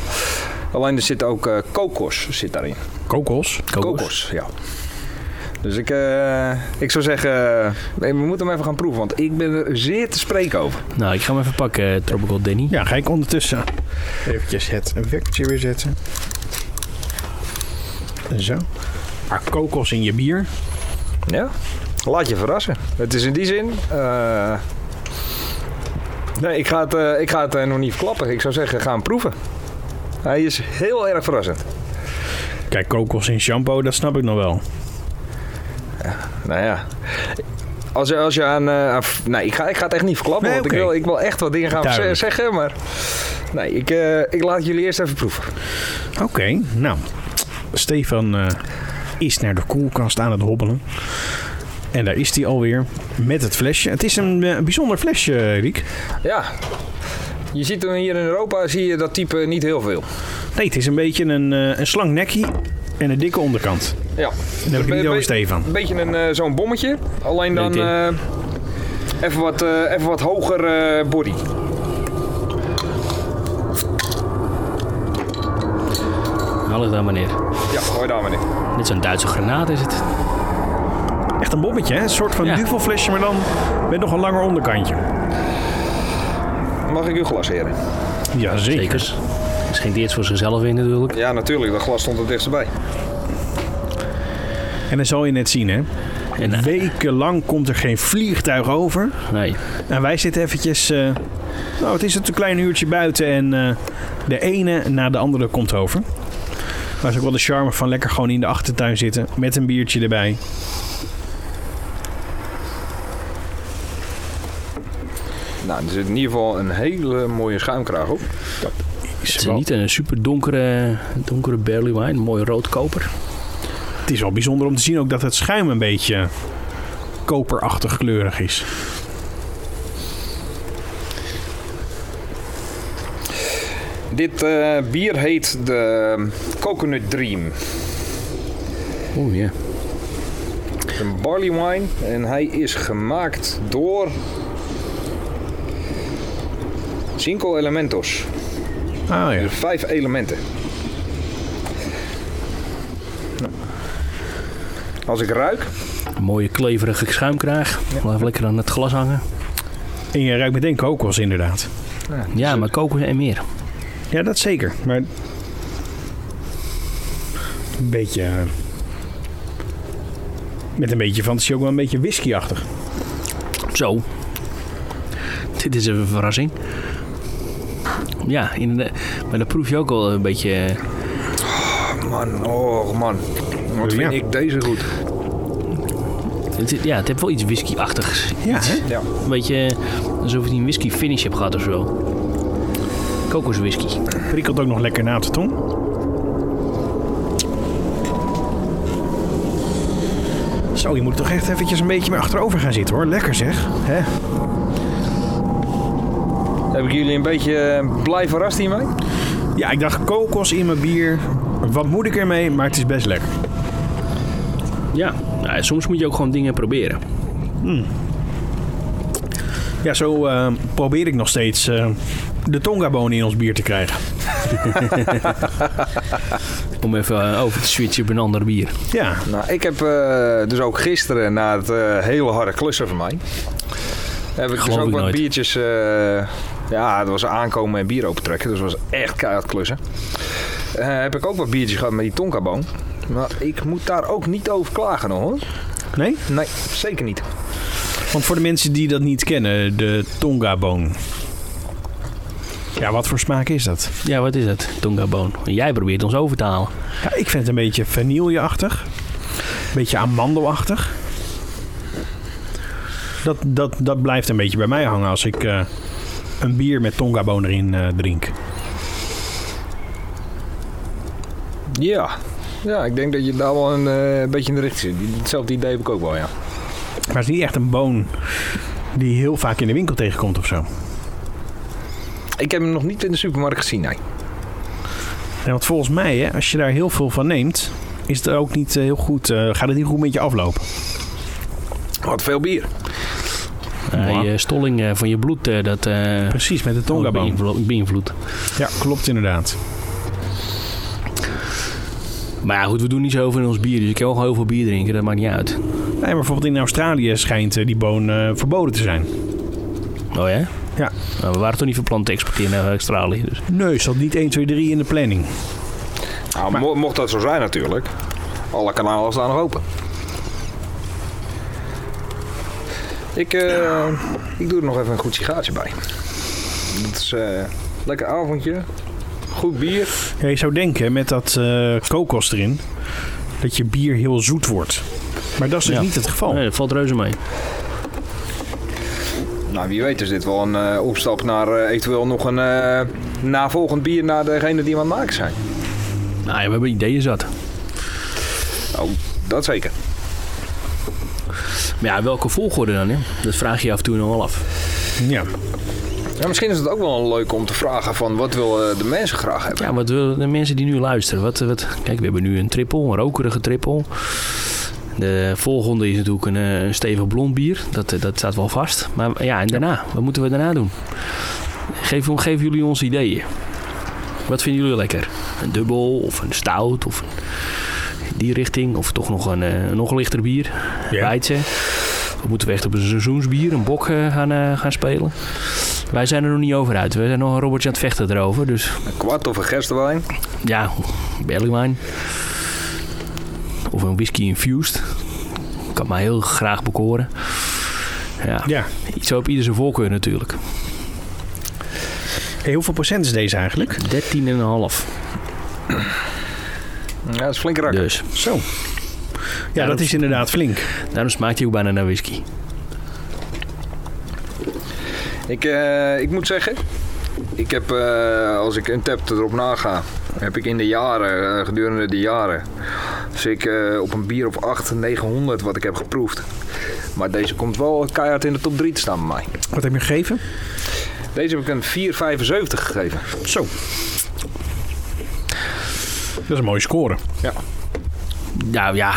Alleen er zit ook uh, kokos zit daarin. Kokos? Kokos, kokos ja. Dus ik, uh, ik zou zeggen, nee, we moeten hem even gaan proeven, want ik ben er zeer te spreken over. Nou, ik ga hem even pakken, Tropical Danny. Ja, ga ik ondertussen eventjes het wekkertje weer zetten. Zo. Maar kokos in je bier. Ja, laat je verrassen. Het is in die zin... Uh... Nee, ik ga het, uh, ik ga het uh, nog niet verklappen. Ik zou zeggen, ga hem proeven. Hij is heel erg verrassend. Kijk, kokos in shampoo, dat snap ik nog wel. Ja, nou ja, als je, als je aan... Uh, af, nee, ik ga, ik ga het echt niet verklappen, nee, want okay. ik, wil, ik wil echt wat dingen gaan Duidelijk. zeggen, maar... Nee, ik, uh, ik laat jullie eerst even proeven. Oké, okay, nou... Stefan uh, is naar de koelkast aan het hobbelen. En daar is hij alweer met het flesje. Het is een uh, bijzonder flesje, Riek. Ja, je ziet hem hier in Europa, zie je dat type niet heel veel. Nee, het is een beetje een, uh, een slang nekkie. En een dikke onderkant. Ja. En dat heb ik niet over Stefan. Een beetje een, uh, zo'n bommetje. Alleen dan uh, even, wat, uh, even wat hoger uh, body. Alles daar maar neer. Ja, gooi daar maar neer. Dit zo'n Duitse granaat is het. Echt een bommetje, hè? Een soort van ja. duvelflesje, maar dan met nog een langer onderkantje. Mag ik uw glas heren? Ja, zeker. Zekers. Het schenkt eerst voor zichzelf in natuurlijk. Ja, natuurlijk. Dat glas stond er dichtstbij. En dan zal je net zien, hè. En wekenlang komt er geen vliegtuig over. Nee. En wij zitten eventjes... Uh, nou, het is het een klein uurtje buiten en uh, de ene na de andere komt over. Maar is ook wel de charme van lekker gewoon in de achtertuin zitten met een biertje erbij. Nou, er zit in ieder geval een hele mooie schuimkraag op. Dat is het is niet een super donkere, donkere barley wine, een mooi roodkoper. Het is wel bijzonder om te zien ook dat het schuim een beetje koperachtig kleurig is. Dit uh, bier heet de Coconut Dream. Oeh, ja. Yeah. Een barley wine en hij is gemaakt door Cinco Elementos. Ah ja. Dus vijf elementen. Als ik ruik. Een mooie kleverige schuimkraag. Ja. Blijf lekker aan het glas hangen. En je ruikt meteen kokos inderdaad. Ja, ja, maar kokos en meer. Ja, dat zeker. Maar een beetje... Met een beetje fantasie ook wel een beetje whiskyachtig. Zo. Dit is een verrassing. Ja, inderdaad. Maar dat proef je ook wel een beetje... Oh, man, oh man. Wat vind ja. ik deze goed. Het, ja, het heeft wel iets whisky-achtigs. Ja, iets, hè? Ja. Een beetje alsof je een whisky-finish hebt gehad of zo. Kokoswhisky. Prikkelt ook nog lekker na op de tong. Zo, je moet toch echt eventjes een beetje meer achterover gaan zitten hoor. Lekker zeg. Hè? Heb ik jullie een beetje blij verrast hiermee? Ja, ik dacht kokos in mijn bier. Wat moet ik ermee? Maar het is best lekker. Ja, nou, soms moet je ook gewoon dingen proberen. Hmm. Ja, zo uh, probeer ik nog steeds... Uh, de tongabonen in ons bier te krijgen. Om even over te switchen op een ander bier. Ja. Nou, ik heb uh, dus ook gisteren na het uh, hele harde klussen van mij... heb ik Geloof dus ook ik wat nooit. biertjes... Uh, ja, dat was aankomen en bier opentrekken. Dus dat was echt keihard klussen. Uh, heb ik ook wat biertjes gehad met die tongaboon. Maar ik moet daar ook niet over klagen nog, hoor. Nee? Nee, zeker niet. Want voor de mensen die dat niet kennen, de tongaboon... Ja, wat voor smaak is dat? Ja, wat is dat? Tongaboon. Jij probeert ons over te halen. Ja, ik vind het een beetje vanilleachtig. Een beetje amandelachtig. Dat, dat, dat blijft een beetje bij mij hangen als ik uh, een bier met tongaboon erin uh, drink. Ja. Ja, ik denk dat je daar wel een uh, beetje in de richting zit. Hetzelfde idee heb ik ook wel, ja. Maar het is niet echt een boon die je heel vaak in de winkel tegenkomt of zo. Ik heb hem nog niet in de supermarkt gezien, nee. Ja, want volgens mij, hè, als je daar heel veel van neemt, is het ook niet heel goed, uh, gaat het niet goed met je aflopen. Wat veel bier. Uh, je stolling uh, van je bloed, uh, dat... Uh, Precies, met de tongaboon. Beïnvloed. Ja, klopt inderdaad. Maar ja, goed, we doen niet zo over in ons bier, dus ik kan wel heel veel bier drinken, dat maakt niet uit. Nee, maar bijvoorbeeld in Australië schijnt uh, die boon uh, verboden te zijn. Oh ja? Ja. Nou, we waren toch niet van plan te exporteren naar Australië. Dus. Nee, zat niet één, twee, drie in de planning. Nou, maar... mocht dat zo zijn natuurlijk. Alle kanalen staan nog open. Ik, uh, ja. ik doe er nog even een goed sigaartje bij. Dat is uh, een lekker avondje. Goed bier. Ja, je zou denken met dat uh, kokos erin dat je bier heel zoet wordt. Maar dat is dus ja. niet het geval. Nee, dat valt reuze mee. Nou, wie weet is dit wel een uh, opstap naar uh, eventueel nog een uh, navolgend bier naar degene die we aan het maken zijn. Nou ja, we hebben ideeën zat. Nou, dat zeker. Maar ja, welke volgorde dan? Hè? Dat vraag je af en toe nog wel af. Ja. Ja, misschien is het ook wel leuk om te vragen van wat willen de mensen graag hebben. Ja, wat willen de mensen die nu luisteren? Wat, wat... Kijk, we hebben nu een trippel, een rokerige trippel. De volgende is natuurlijk een, een stevig blond bier. Dat, dat staat wel vast. Maar ja, en daarna? Wat moeten we daarna doen? Geef, geef jullie ons ideeën. Wat vinden jullie lekker? Een dubbel of een stout of een, die richting. Of toch nog een, een nog lichter bier. Yeah. Weidse. Of moeten we echt op een seizoensbier, een bok uh, gaan, uh, gaan spelen? Wij zijn er nog niet over uit. We zijn nog een robbertje aan het vechten erover. Dus. Een kwart of een gerstewijn? Ja, barley wine. Of een whisky infused. kan mij heel graag bekoren. Ja, ja. Iets op ieder zijn voorkeur natuurlijk. Hey, hoeveel procent is deze eigenlijk? dertien komma vijf. Ja, dat is flink rak. Dus. Zo. Ja, ja dat, dat is inderdaad flink. Daarom smaakt hij ook bijna naar whisky. Ik, uh, ik moet zeggen, ik heb, uh, als ik een tap erop naga, heb ik in de jaren, uh, gedurende de jaren, dus ik uh, op een bier op acht, negenhonderd wat ik heb geproefd. Maar deze komt wel keihard in de top drie te staan bij mij. Wat heb je gegeven? Deze heb ik een vier komma vijfenzeventig gegeven. Zo. Dat is een mooie score. Ja. Nou ja,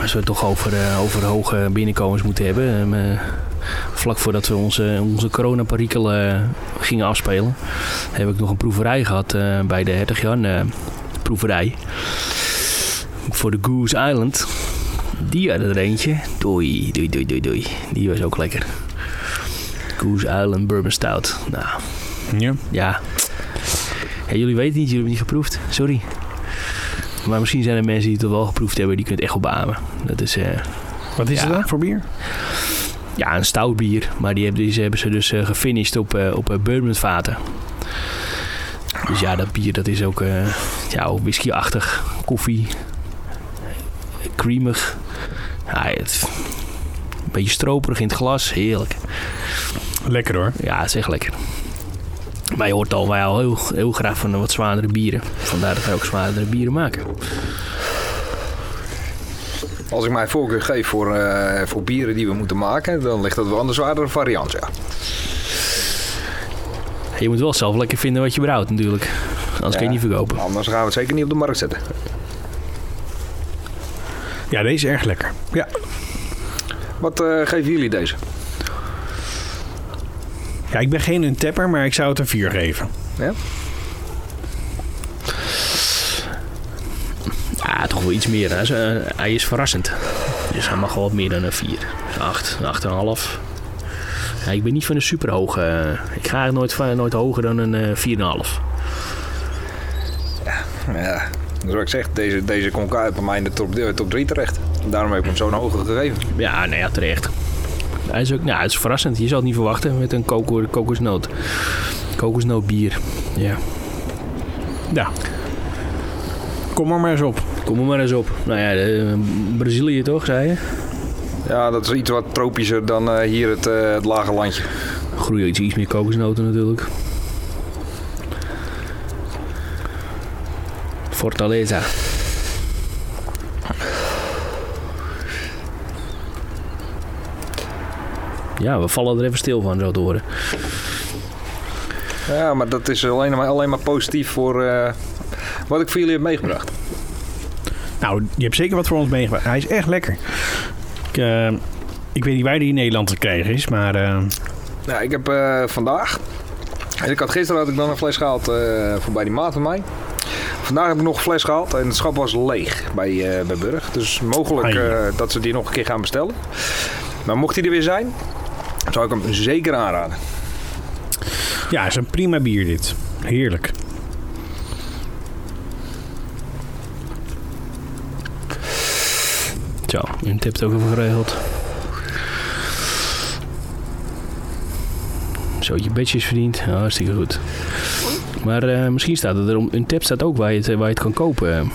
als we het toch over, uh, over hoge binnenkomers moeten hebben. Um, uh, vlak voordat we onze, onze coronaparikkel uh, gingen afspelen, heb ik nog een proeverij gehad uh, bij de Hertog Jan uh, proeverij. Voor de Goose Island. Die hadden er eentje. Doei, doei, doei, doei, doei. Die was ook lekker. Goose Island Bourbon Stout. Nou, ja. ja. Hey, jullie weten niet, jullie hebben niet geproefd. Sorry. Maar misschien zijn er mensen die het wel geproefd hebben, die kunnen het echt wel beamen. Dat is, uh, Wat is ja. het dan voor bier? Ja, een stout bier. Maar die hebben, die hebben ze dus uh, gefinished op, uh, op bourbonvaten. Dus ja, dat bier dat is ook, uh, ja, ook whisky-achtig. Koffie. Creamig. Ja, het, een beetje stroperig in het glas. Heerlijk. Lekker hoor. Ja, het is echt lekker. Maar je hoort al, wij al heel, heel graag van wat zwaardere bieren. Vandaar dat wij ook zwaardere bieren maken. Als ik mijn voorkeur geef voor, uh, voor bieren die we moeten maken, dan ligt dat wel aan de zwaardere variant, ja. Je moet wel zelf lekker vinden wat je brouwt natuurlijk. Anders ja, kun je niet verkopen. Anders gaan we het zeker niet op de markt zetten. Ja, deze is erg lekker. Ja. Wat uh, geven jullie deze? Ja, ik ben geen untapper, maar ik zou het een vier geven. Ja? Ja, toch wel iets meer. Hè? Hij is verrassend. Dus hij mag wel wat meer dan een vier. acht, acht komma vijf. Ja, ik ben niet van een superhoge. Ik ga nooit, nooit hoger dan een vier komma vijf. Ja, ja. Zoals ik zeg, deze, deze komt bij mij in de top, top drie terecht. Daarom heb ik hem zo'n hoge gegeven. Ja, nee, ja, terecht. Hij is ook, nou, het is verrassend. Je zou het niet verwachten met een koko, kokosnoot. Kokosnootbier. Ja. Ja. Kom er maar eens op. Kom er maar eens op. Nou ja, de, Brazilië toch, zei je? Ja, dat is iets wat tropischer dan uh, hier het, uh, het lage landje. Groeien iets, iets meer kokosnoten natuurlijk. Fortaleza. Ja, we vallen er even stil van, zo te horen. Ja, maar dat is alleen maar, alleen maar positief voor uh, wat ik voor jullie heb meegebracht. Nou, je hebt zeker wat voor ons meegebracht. Hij is echt lekker. Ik, uh, ik weet niet waar die in Nederland te krijgen is, maar... Uh... Ja, ik heb uh, vandaag... En ik had gisteren had ik dan een fles gehaald uh, voor bij die maat van mij. Vandaag heb ik nog een fles gehaald en het schap was leeg bij, uh, bij Burg. Dus mogelijk uh, dat ze die nog een keer gaan bestellen. Maar mocht hij er weer zijn... zou ik hem zeker aanraden. Ja, het is een prima bier dit. Heerlijk. Zo, een tip ook even geregeld. Zo, je bedjes verdiend. Ja, hartstikke goed. Maar uh, misschien staat het erom... Een tip staat ook waar je, het, waar je het kan kopen.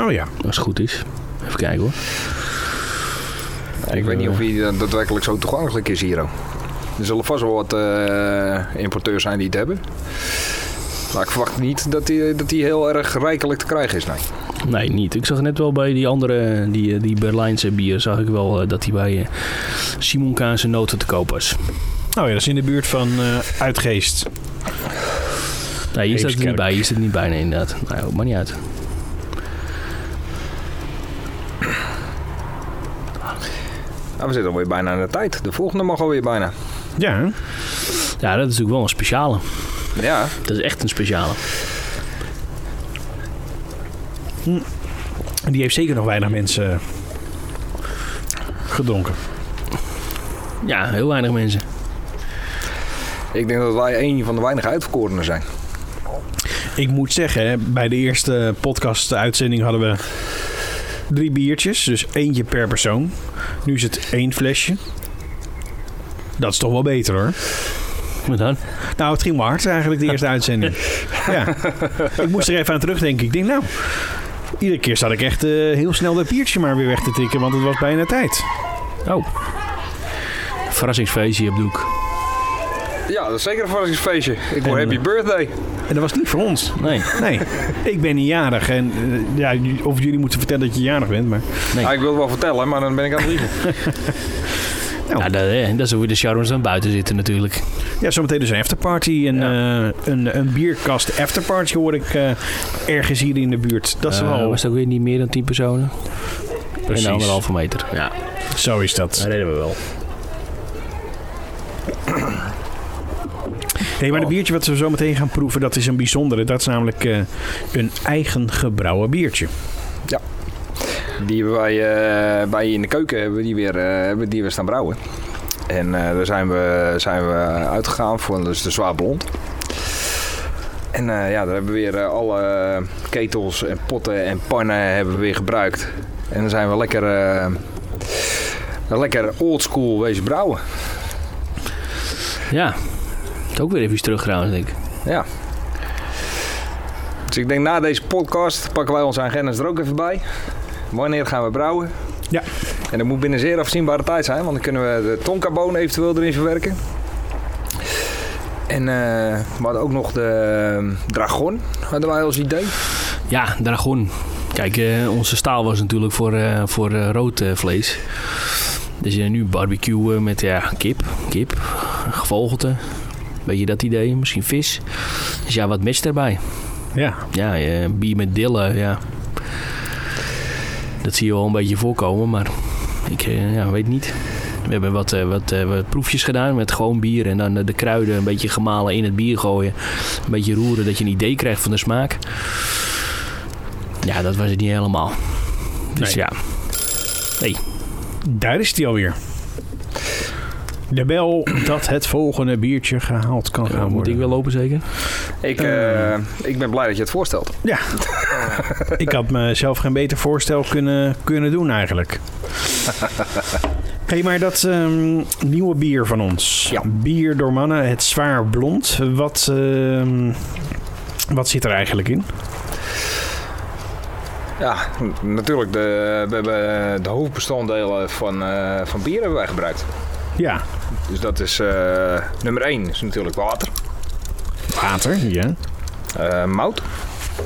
Oh ja. Als het goed is. Even kijken hoor. Ik weet niet of hij daadwerkelijk zo toegankelijk is hier. Er zullen vast wel wat uh, importeurs zijn die het hebben. Maar ik verwacht niet dat hij dat die heel erg rijkelijk te krijgen is. Nee. nee, niet. Ik zag net wel bij die andere, die, die Berlijnse bier, zag ik wel uh, dat hij bij uh, Simon Kaas en noten te koop was. Nou ja, dat is in de buurt van uh, Uitgeest. Nee, hier staat het niet bij. Hier staat het niet bij, nee, inderdaad. Nou, maakt niet uit. We zitten alweer bijna aan de tijd. De volgende mag alweer bijna. Ja. Ja, dat is natuurlijk wel een speciale. Ja. Dat is echt een speciale. Die heeft zeker nog weinig mensen gedronken. Ja, heel weinig mensen. Ik denk dat wij een van de weinige uitverkorenen zijn. Ik moet zeggen, bij de eerste podcast-uitzending hadden we... Drie biertjes, dus eentje per persoon. Nu is het één flesje. Dat is toch wel beter, hoor. Wat dan? Nou, het ging maar hard eigenlijk, de eerste uitzending. Ja. Ik moest er even aan terugdenken. Ik denk, nou, iedere keer zat ik echt uh, heel snel dat biertje maar weer weg te tikken, want het was bijna tijd. Oh. Verrassingsfeestje op doek. Ja, dat is zeker een verrassingsfeestje. Ik wil happy birthday. En dat was niet voor ons. Nee. nee. Ik ben niet jarig. En, ja, of jullie moeten vertellen dat je jarig bent. Maar... Nee. Ja, ik wil het wel vertellen, maar dan ben ik aan het liegen. Nou, ja, dat, dat is hoe de charmers dan buiten zitten natuurlijk. Ja, zometeen dus een afterparty. En, ja. uh, een, een bierkast afterparty hoor ik uh, ergens hier in de buurt. Dat is uh, wel... Was dat weer niet meer dan tien personen? Precies. En anderhalve meter. Ja. Zo is dat. Dat reden we wel. Nee, maar het biertje wat we zo meteen gaan proeven, dat is een bijzondere. Dat is namelijk uh, een eigen gebrouwen biertje. Ja, die hebben wij uh, bij in de keuken hebben we die weer, uh, hebben die weer staan brouwen. En uh, daar zijn we, zijn we uitgegaan voor, dus de Zwaar Blond. En uh, ja, daar hebben we weer alle ketels en potten en pannen hebben we weer gebruikt. En dan zijn we lekker, uh, lekker oldschool wezen brouwen. Ja. Ook weer even terug trouwens, denk ik. Ja. Dus ik denk na deze podcast pakken wij onze agendas er ook even bij. Wanneer gaan we brouwen? Ja. En dat moet binnen zeer afzienbare tijd zijn, want dan kunnen we de tonkabonen eventueel erin verwerken. En uh, we hadden ook nog de uh, dragon, hadden wij als idee. Ja, dragon. Kijk, uh, onze staal was natuurlijk voor, uh, voor uh, rood uh, vlees. Dus je uh, nu barbecue met ja, kip, kip, gevogelte. Weet je dat idee? Misschien vis. Dus ja, wat matcht daarbij? Ja. Ja, ja, bier met dillen, ja. Dat zie je wel een beetje voorkomen, maar ik ja, weet niet. We hebben wat, wat, wat proefjes gedaan met gewoon bier en dan de kruiden een beetje gemalen in het bier gooien. Een beetje roeren, dat je een idee krijgt van de smaak. Ja, dat was het niet helemaal. Dus nee. Ja. Hey. Daar is die alweer. De bel dat het volgende biertje gehaald kan gaan worden. Moet ik wel lopen zeker? Ik, uh, uh, ik ben blij dat je het voorstelt. Ja. Ik had mezelf geen beter voorstel kunnen, kunnen doen eigenlijk. Hé, hey, maar dat um, nieuwe bier van ons. Ja. Bier door Mannen, het Zwaar Blond. Wat, uh, wat zit er eigenlijk in? Ja, natuurlijk. De, we hebben de hoofdbestanddelen van, uh, van bier hebben wij gebruikt. Ja. Dus dat is uh, nummer één is natuurlijk water. Water, ja. Uh, mout.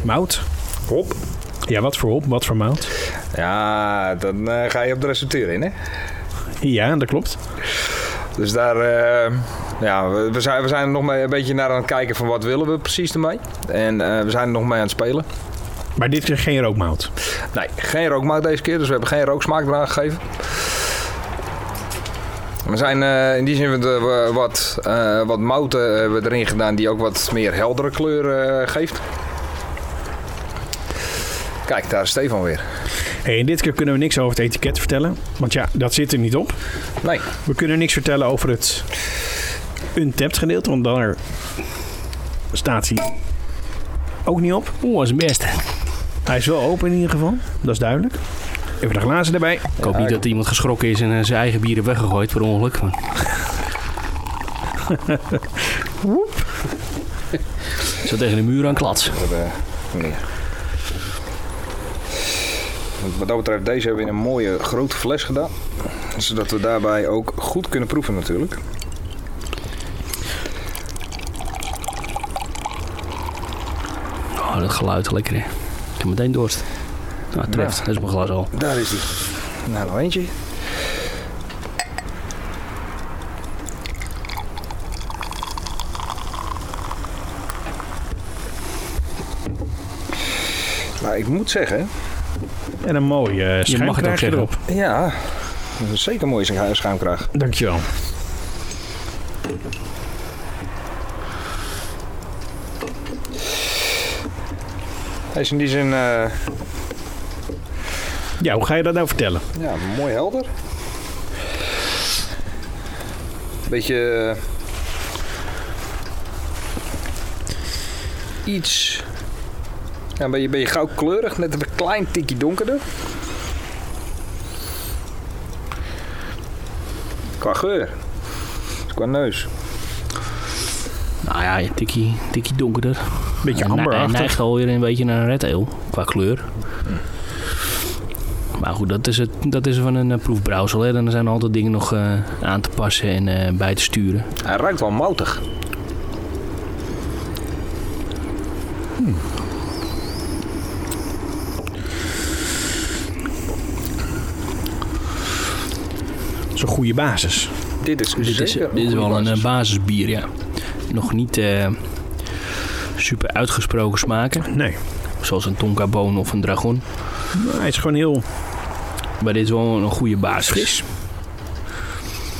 Mout. Hop. Ja, wat voor hop, wat voor mout? Ja, dan uh, ga je op de receptuur in, hè? Ja, dat klopt. Dus daar, uh, ja, we, we, zijn, we zijn er nog mee een beetje naar aan het kijken van wat willen we precies ermee. En uh, we zijn er nog mee aan het spelen. Maar dit keer geen rookmout? Nee, geen rookmout deze keer, dus we hebben geen rooksmaak eraan gegeven. We zijn uh, in die zin uh, wat, uh, wat mouten hebben we erin gedaan die ook wat meer heldere kleur uh, geeft. Kijk, daar is Stefan weer. Hey, en dit keer kunnen we niks over het etiket vertellen. Want ja, dat zit er niet op. Nee. We kunnen niks vertellen over het untapped gedeelte. Want daar staat hij ook niet op. Oeh, dat is best. Hij is wel open in ieder geval. Dat is duidelijk. Even de glazen erbij. Ik hoop ja, niet dat iemand geschrokken is en zijn eigen bieren weggegooid voor ongeluk. Woep. Zo tegen de muur aan klats. Wat dat betreft, deze hebben we in een mooie grote fles gedaan. Zodat we daarbij ook goed kunnen proeven natuurlijk. Oh, dat geluid lekker hè. Ik heb meteen dorst. Nou, treft. Ja. Dat is mijn glas al. Daar is die. Nou, nog eentje. Nou, ik moet zeggen... En een mooie schuimkraag erop. Ja, dat is zeker een mooie schuimkraag. Dankjewel. Hij is in die zin... Uh... Ja, hoe ga je dat nou vertellen? Ja, mooi helder. Beetje... Uh, iets... Ja, een beetje, beetje goudkleurig, net een klein tikje donkerder. Qua geur. Qua neus. Nou ja, een tikkie, tikkie donkerder. Beetje amberachtig. Hij neigt alweer een beetje naar een red ale. Qua kleur. Maar goed, dat is, het, dat is van een uh, proefbrouwsel. Hè? Dan zijn er altijd dingen nog uh, aan te passen en uh, bij te sturen. Hij ruikt wel moutig. Hmm. Dat is een goede basis. Dit is, dit is, dit is wel basis. Een basisbier, ja. Nog niet uh, super uitgesproken smaken. Nee. Zoals een tonkaboon of een dragon. Nou, hij is gewoon heel... Maar dit is wel een goede basis. Fris.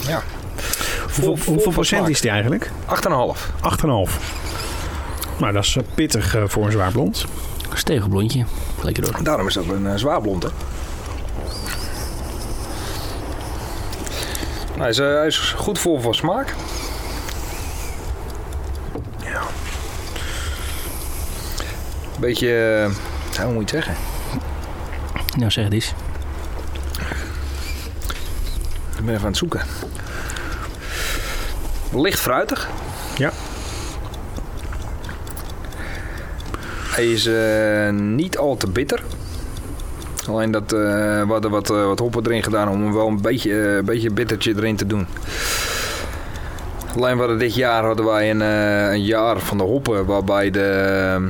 Ja. Hoeveel, hoeveel, hoeveel procent is die eigenlijk? acht komma vijf. acht komma vijf. Nou, dat is pittig uh, voor een zwaar blond. Stegelblondje. Lekker hoor. Daarom is dat een uh, zwaar blond, hè? Hij is, uh, hij is goed vol van smaak. Ja. Beetje... Uh, nou, hoe moet je het zeggen? Nou, zeg het eens. Ik ben even aan het zoeken. Licht fruitig. Ja. Hij is uh, niet al te bitter. Alleen dat uh, wat, wat, wat hoppen erin gedaan om hem wel een beetje, uh, beetje bittertje erin te doen. Alleen wat dit jaar hadden wij een, uh, een jaar van de hoppen waarbij de... Uh,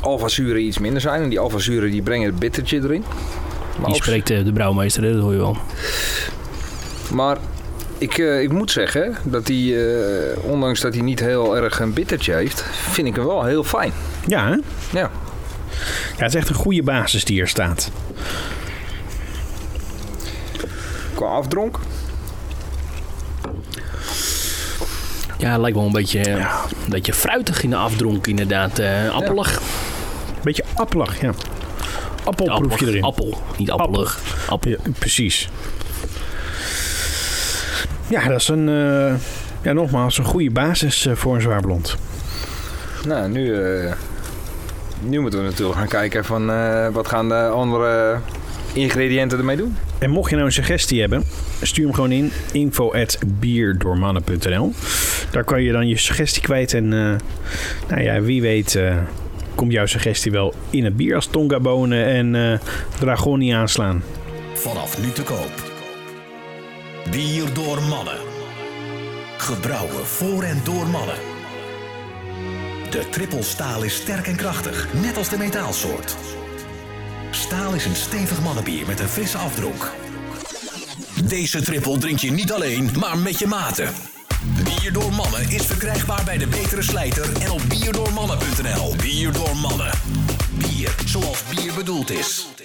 alfazuren iets minder zijn. En die alfazuren die brengen het bittertje erin. Maar die spreekt de, de brouwmeester, hè? Dat hoor je wel. Maar ik, uh, ik moet zeggen dat hij, uh, ondanks dat hij niet heel erg een bittertje heeft, vind ik hem wel heel fijn. Ja, hè? Ja. Ja, het is echt een goede basis die hier staat. Qua afdronk. Ja, het lijkt wel een beetje, ja. een beetje fruitig in de afdronk inderdaad. Uh, appelig. Ja. Beetje appelig, ja. Appelproefje erin. Appel, niet appelig. Appel. Ja, precies. Ja, dat is een... Uh, ja, nogmaals, een goede basis uh, voor een zwaar blond. Nou, nu... Uh, nu moeten we natuurlijk gaan kijken van... Uh, wat gaan de andere ingrediënten ermee doen? En mocht je nou een suggestie hebben... stuur hem gewoon in. info at bierdoormannen punt n l. Daar kan je dan je suggestie kwijt. En uh, nou ja, wie weet... Uh, komt jouw suggestie wel in het bier als tonkabonen en uh, dragoni aanslaan. Vanaf nu te koop. Bier door mannen. Gebrouwen voor en door mannen. De triple staal is sterk en krachtig, net als de metaalsoort. Staal is een stevig mannenbier met een frisse afdronk. Deze triple drink je niet alleen, maar met je maten. Bier door Mannen is verkrijgbaar bij de betere slijter en op bierdoormannen punt n l. Bier door Mannen. Bier zoals bier bedoeld is.